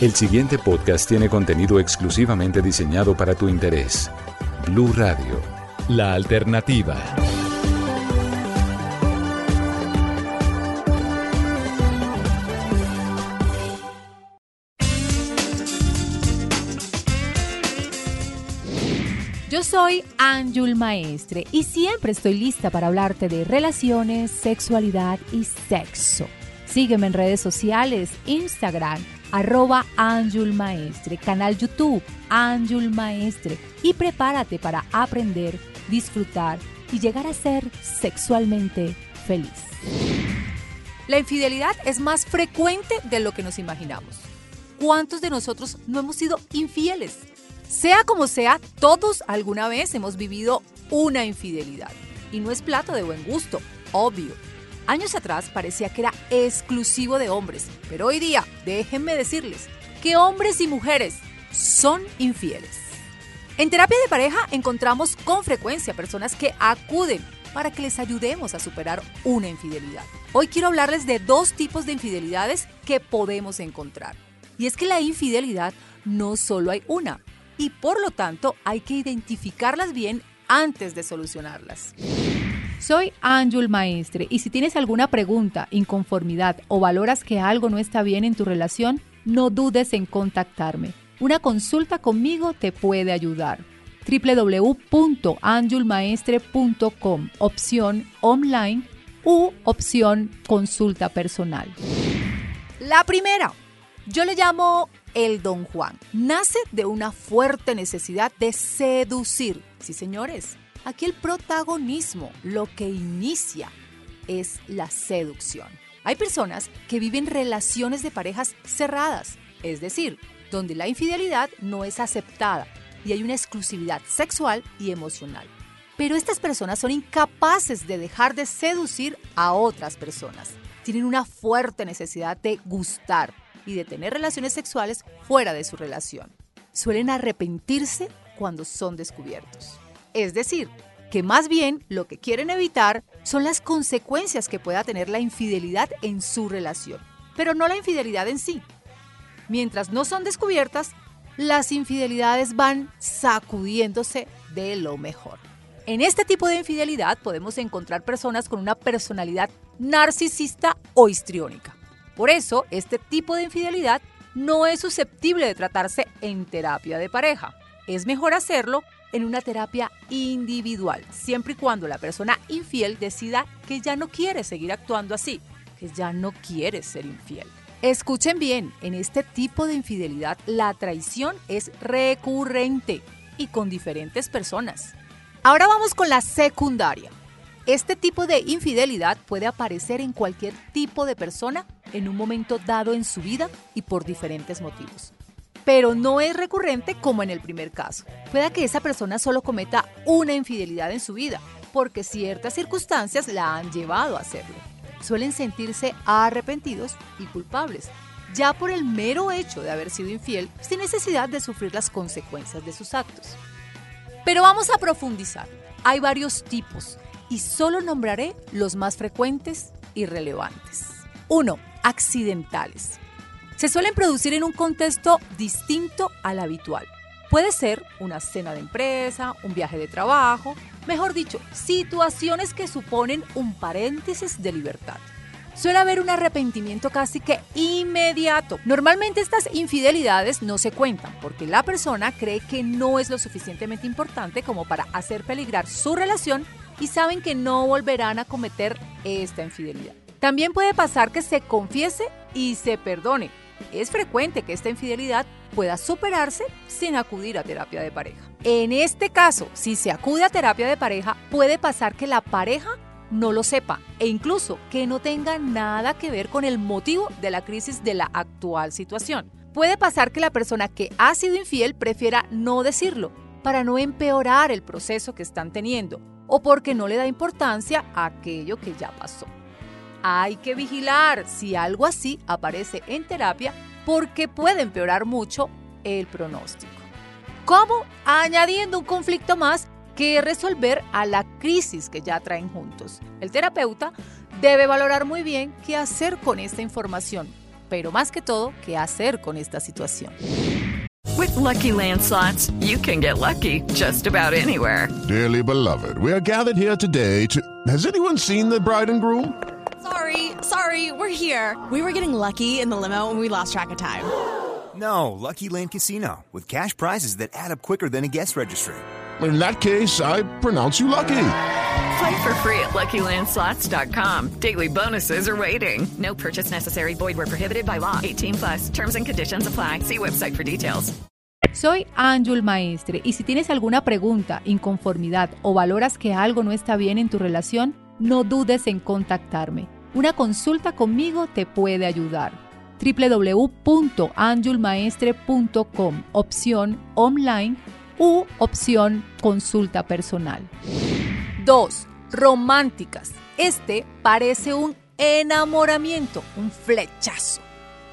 El siguiente podcast tiene contenido exclusivamente diseñado para tu interés. Blu Radio, la alternativa. Yo soy Annyull Maestre y siempre estoy lista para hablarte de relaciones, sexualidad y sexo. Sígueme en redes sociales, Instagram, @AnnyullMaestre, canal YouTube, Annyull Maestre, y prepárate para aprender, disfrutar y llegar a ser sexualmente feliz. La infidelidad es más frecuente de lo que nos imaginamos. ¿Cuántos de nosotros no hemos sido infieles? Sea como sea, todos alguna vez hemos vivido una infidelidad. Y no es plato de buen gusto, obvio. Años atrás parecía que era exclusivo de hombres, pero hoy día, déjenme decirles, que hombres y mujeres son infieles. En terapia de pareja encontramos con frecuencia personas que acuden para que les ayudemos a superar una infidelidad. Hoy quiero hablarles de 2 tipos de infidelidades que podemos encontrar. Y es que la infidelidad no solo hay una, y por lo tanto hay que identificarlas bien antes de solucionarlas. Soy Annyull Maestre y si tienes alguna pregunta, inconformidad o valoras que algo no está bien en tu relación, no dudes en contactarme. Una consulta conmigo te puede ayudar. www.annyullmaestre.com, opción online u opción consulta personal. La primera, yo le llamo el Don Juan. Nace de una fuerte necesidad de seducir. Sí, señores, aquí el protagonismo, lo que inicia, es la seducción. Hay personas que viven relaciones de parejas cerradas, es decir, donde la infidelidad no es aceptada y hay una exclusividad sexual y emocional. Pero estas personas son incapaces de dejar de seducir a otras personas. Tienen una fuerte necesidad de gustar y de tener relaciones sexuales fuera de su relación. Suelen arrepentirse cuando son descubiertos. Es decir, que más bien lo que quieren evitar son las consecuencias que pueda tener la infidelidad en su relación, pero no la infidelidad en sí. Mientras no son descubiertas, las infidelidades van sacudiéndose de lo mejor. En este tipo de infidelidad podemos encontrar personas con una personalidad narcisista o histriónica. Por eso, este tipo de infidelidad no es susceptible de tratarse en terapia de pareja. Es mejor hacerlo en una terapia individual, siempre y cuando la persona infiel decida que ya no quiere seguir actuando así, que ya no quiere ser infiel. Escuchen bien, en este tipo de infidelidad la traición es recurrente y con diferentes personas. Ahora vamos con la secundaria. Este tipo de infidelidad puede aparecer en cualquier tipo de persona en un momento dado en su vida y por diferentes motivos. Pero no es recurrente como en el primer caso. Pueda que esa persona solo cometa una infidelidad en su vida, porque ciertas circunstancias la han llevado a hacerlo. Suelen sentirse arrepentidos y culpables, ya por el mero hecho de haber sido infiel, sin necesidad de sufrir las consecuencias de sus actos. Pero vamos a profundizar. Hay varios tipos, y solo nombraré los más frecuentes y relevantes. 1. Accidentales. Se suelen producir en un contexto distinto al habitual. Puede ser una cena de empresa, un viaje de trabajo, mejor dicho, situaciones que suponen un paréntesis de libertad. Suele haber un arrepentimiento casi que inmediato. Normalmente estas infidelidades no se cuentan porque la persona cree que no es lo suficientemente importante como para hacer peligrar su relación y saben que no volverán a cometer esta infidelidad. También puede pasar que se confiese y se perdone. Es frecuente que esta infidelidad pueda superarse sin acudir a terapia de pareja. En este caso, si se acude a terapia de pareja, puede pasar que la pareja no lo sepa e incluso que no tenga nada que ver con el motivo de la crisis de la actual situación. Puede pasar que la persona que ha sido infiel prefiera no decirlo para no empeorar el proceso que están teniendo o porque no le da importancia a aquello que ya pasó. Hay que vigilar si algo así aparece en terapia porque puede empeorar mucho el pronóstico. ¿Cómo? Añadiendo un conflicto más que resolver a la crisis que ya traen juntos. El terapeuta debe valorar muy bien qué hacer con esta información, pero más que todo, qué hacer con esta situación. With Lucky Land Slots, you can get lucky just about anywhere. Dearly beloved, we are gathered here today to... Has anyone seen the bride and groom? Sorry, we're here. We were getting lucky in the limo and we lost track of time. No, Lucky Land Casino, with cash prizes that add up quicker than a guest registry. In that case, I pronounce you lucky. Play for free at LuckyLandSlots.com. Daily bonuses are waiting. No purchase necessary. Void where prohibited by law. 18+. Terms and conditions apply. See website for details. Soy Annyull Maestre y si tienes alguna pregunta, inconformidad o valoras que algo no está bien en tu relación, no dudes en contactarme. Una consulta conmigo te puede ayudar. www.annyullmaestre.com, opción online u opción consulta personal. 2. Románticas. Este parece un enamoramiento, un flechazo.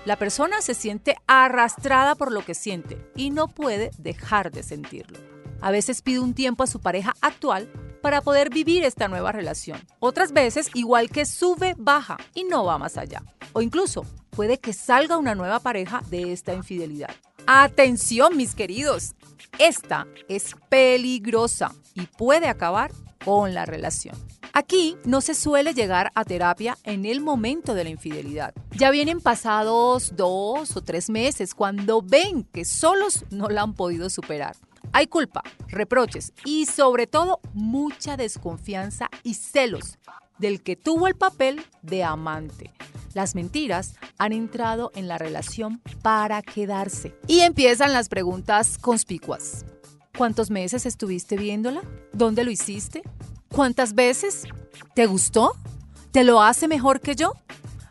La persona se siente arrastrada por lo que siente y no puede dejar de sentirlo. A veces pide un tiempo a su pareja actual para poder vivir esta nueva relación. Otras veces, igual que sube, baja y no va más allá. O incluso puede que salga una nueva pareja de esta infidelidad. ¡Atención, mis queridos! Esta es peligrosa y puede acabar con la relación. Aquí no se suele llegar a terapia en el momento de la infidelidad. Ya vienen pasados 2 o 3 meses cuando ven que solos no la han podido superar. Hay culpa, reproches y sobre todo mucha desconfianza y celos del que tuvo el papel de amante. Las mentiras han entrado en la relación para quedarse. Y empiezan las preguntas conspicuas. ¿Cuántos meses estuviste viéndola? ¿Dónde lo hiciste? ¿Cuántas veces? ¿Te gustó? ¿Te lo hace mejor que yo?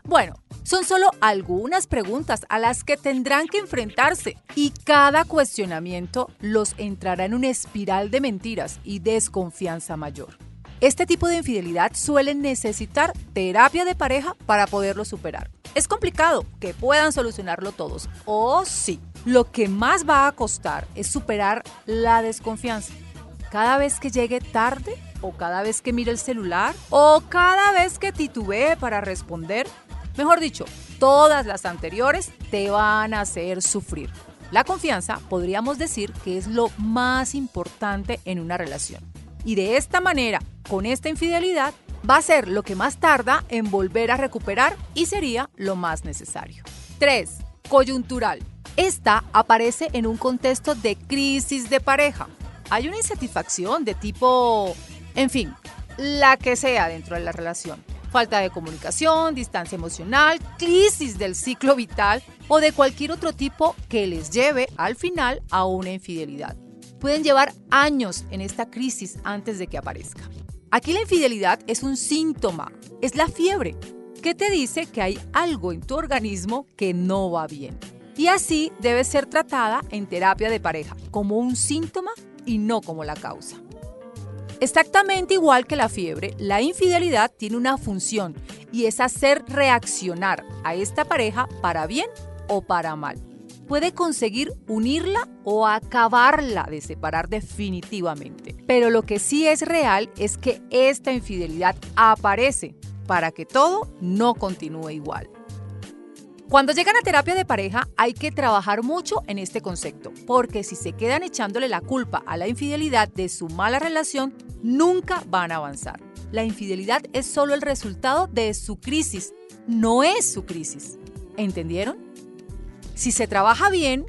Bueno, son solo algunas preguntas a las que tendrán que enfrentarse y cada cuestionamiento los entrará en una espiral de mentiras y desconfianza mayor. Este tipo de infidelidad suele necesitar terapia de pareja para poderlo superar. Es complicado que puedan solucionarlo todos. ¡Oh, sí! Lo que más va a costar es superar la desconfianza. Cada vez que llegue tarde o cada vez que mire el celular o cada vez que titubee para responder, mejor dicho, todas las anteriores te van a hacer sufrir. La confianza, podríamos decir, que es lo más importante en una relación. Y de esta manera, con esta infidelidad, va a ser lo que más tarda en volver a recuperar y sería lo más necesario. 3. Coyuntural. Esta aparece en un contexto de crisis de pareja. Hay una insatisfacción de tipo, en fin, la que sea dentro de la relación. Falta de comunicación, distancia emocional, crisis del ciclo vital o de cualquier otro tipo que les lleve al final a una infidelidad. Pueden llevar años en esta crisis antes de que aparezca. Aquí la infidelidad es un síntoma, es la fiebre que te dice que hay algo en tu organismo que no va bien. Y así debe ser tratada en terapia de pareja, como un síntoma y no como la causa. Exactamente igual que la fiebre, la infidelidad tiene una función y es hacer reaccionar a esta pareja para bien o para mal. Puede conseguir unirla o acabarla de separar definitivamente. Pero lo que sí es real es que esta infidelidad aparece para que todo no continúe igual. Cuando llegan a terapia de pareja hay que trabajar mucho en este concepto, porque si se quedan echándole la culpa a la infidelidad de su mala relación, nunca van a avanzar. La infidelidad es solo el resultado de su crisis, no es su crisis. ¿Entendieron? Si se trabaja bien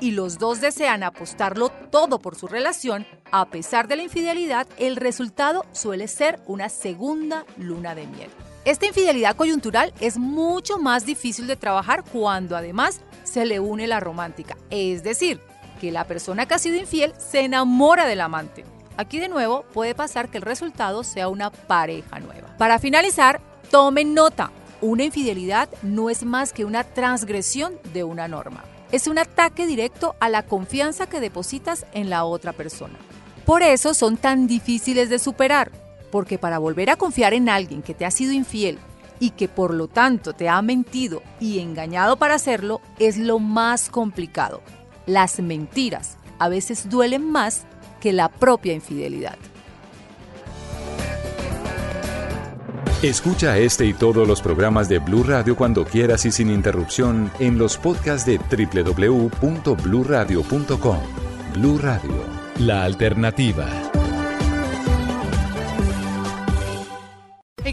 y los dos desean apostarlo todo por su relación, a pesar de la infidelidad, el resultado suele ser una segunda luna de miel. Esta infidelidad coyuntural es mucho más difícil de trabajar cuando además se le une la romántica, es decir, que la persona que ha sido infiel se enamora del amante. Aquí de nuevo puede pasar que el resultado sea una pareja nueva. Para finalizar, tomen nota, una infidelidad no es más que una transgresión de una norma. es un ataque directo a la confianza que depositas en la otra persona. Por eso son tan difíciles de superar, porque para volver a confiar en alguien que te ha sido infiel y que por lo tanto te ha mentido y engañado para hacerlo, es lo más complicado. Las mentiras a veces duelen más que la propia infidelidad. Escucha este y todos los programas de Blu Radio cuando quieras y sin interrupción en los podcasts de www.bluradio.com. Blu Radio, la alternativa. Hey